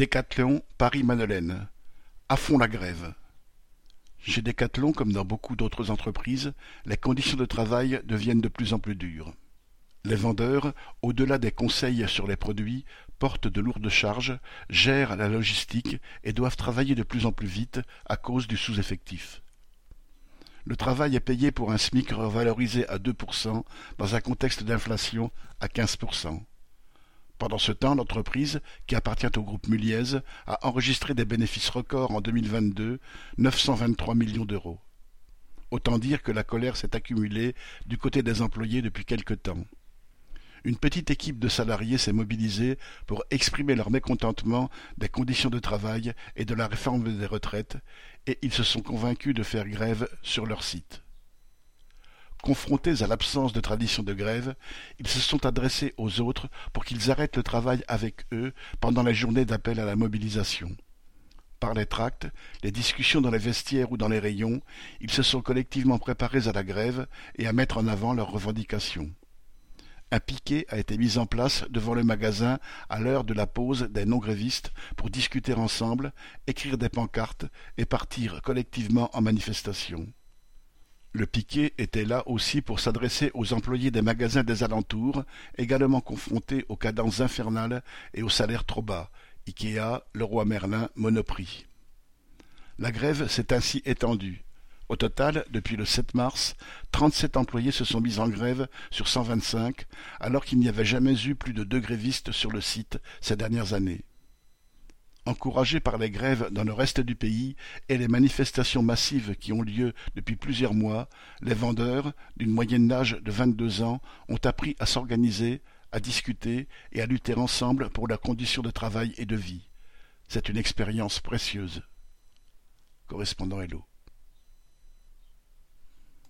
Décathlon, Paris Madeleine. À fond la grève. Chez Décathlon, comme dans beaucoup d'autres entreprises, les conditions de travail deviennent de plus en plus dures. Les vendeurs, au-delà des conseils sur les produits, portent de lourdes charges, gèrent la logistique et doivent travailler de plus en plus vite à cause du sous-effectif. Le travail est payé pour un SMIC revalorisé à 2% dans un contexte d'inflation à 15%. Pendant ce temps, l'entreprise, qui appartient au groupe Mulliez, a enregistré des bénéfices records en 2022, 923 millions d'euros. Autant dire que la colère s'est accumulée du côté des employés depuis quelque temps. Une petite équipe de salariés s'est mobilisée pour exprimer leur mécontentement des conditions de travail et de la réforme des retraites, et ils se sont convaincus de faire grève sur leur site. Confrontés à l'absence de tradition de grève, ils se sont adressés aux autres pour qu'ils arrêtent le travail avec eux pendant la journée d'appel à la mobilisation. Par les tracts, les discussions dans les vestiaires ou dans les rayons, ils se sont collectivement préparés à la grève et à mettre en avant leurs revendications. Un piquet a été mis en place devant le magasin à l'heure de la pause des non-grévistes pour discuter ensemble, écrire des pancartes et partir collectivement en manifestation. Le piquet était là aussi pour s'adresser aux employés des magasins des alentours, également confrontés aux cadences infernales et aux salaires trop bas, Ikea, Leroy Merlin, Monoprix. La grève s'est ainsi étendue. Au total, depuis le 7 mars, 37 employés se sont mis en grève sur 125, alors qu'il n'y avait jamais eu plus de 2 grévistes sur le site ces dernières années. Encouragés par les grèves dans le reste du pays et les manifestations massives qui ont lieu depuis plusieurs mois, les vendeurs, d'une moyenne d'âge de 22 ans, ont appris à s'organiser, à discuter et à lutter ensemble pour leurs conditions de travail et de vie. C'est une expérience précieuse. Correspondant Hello.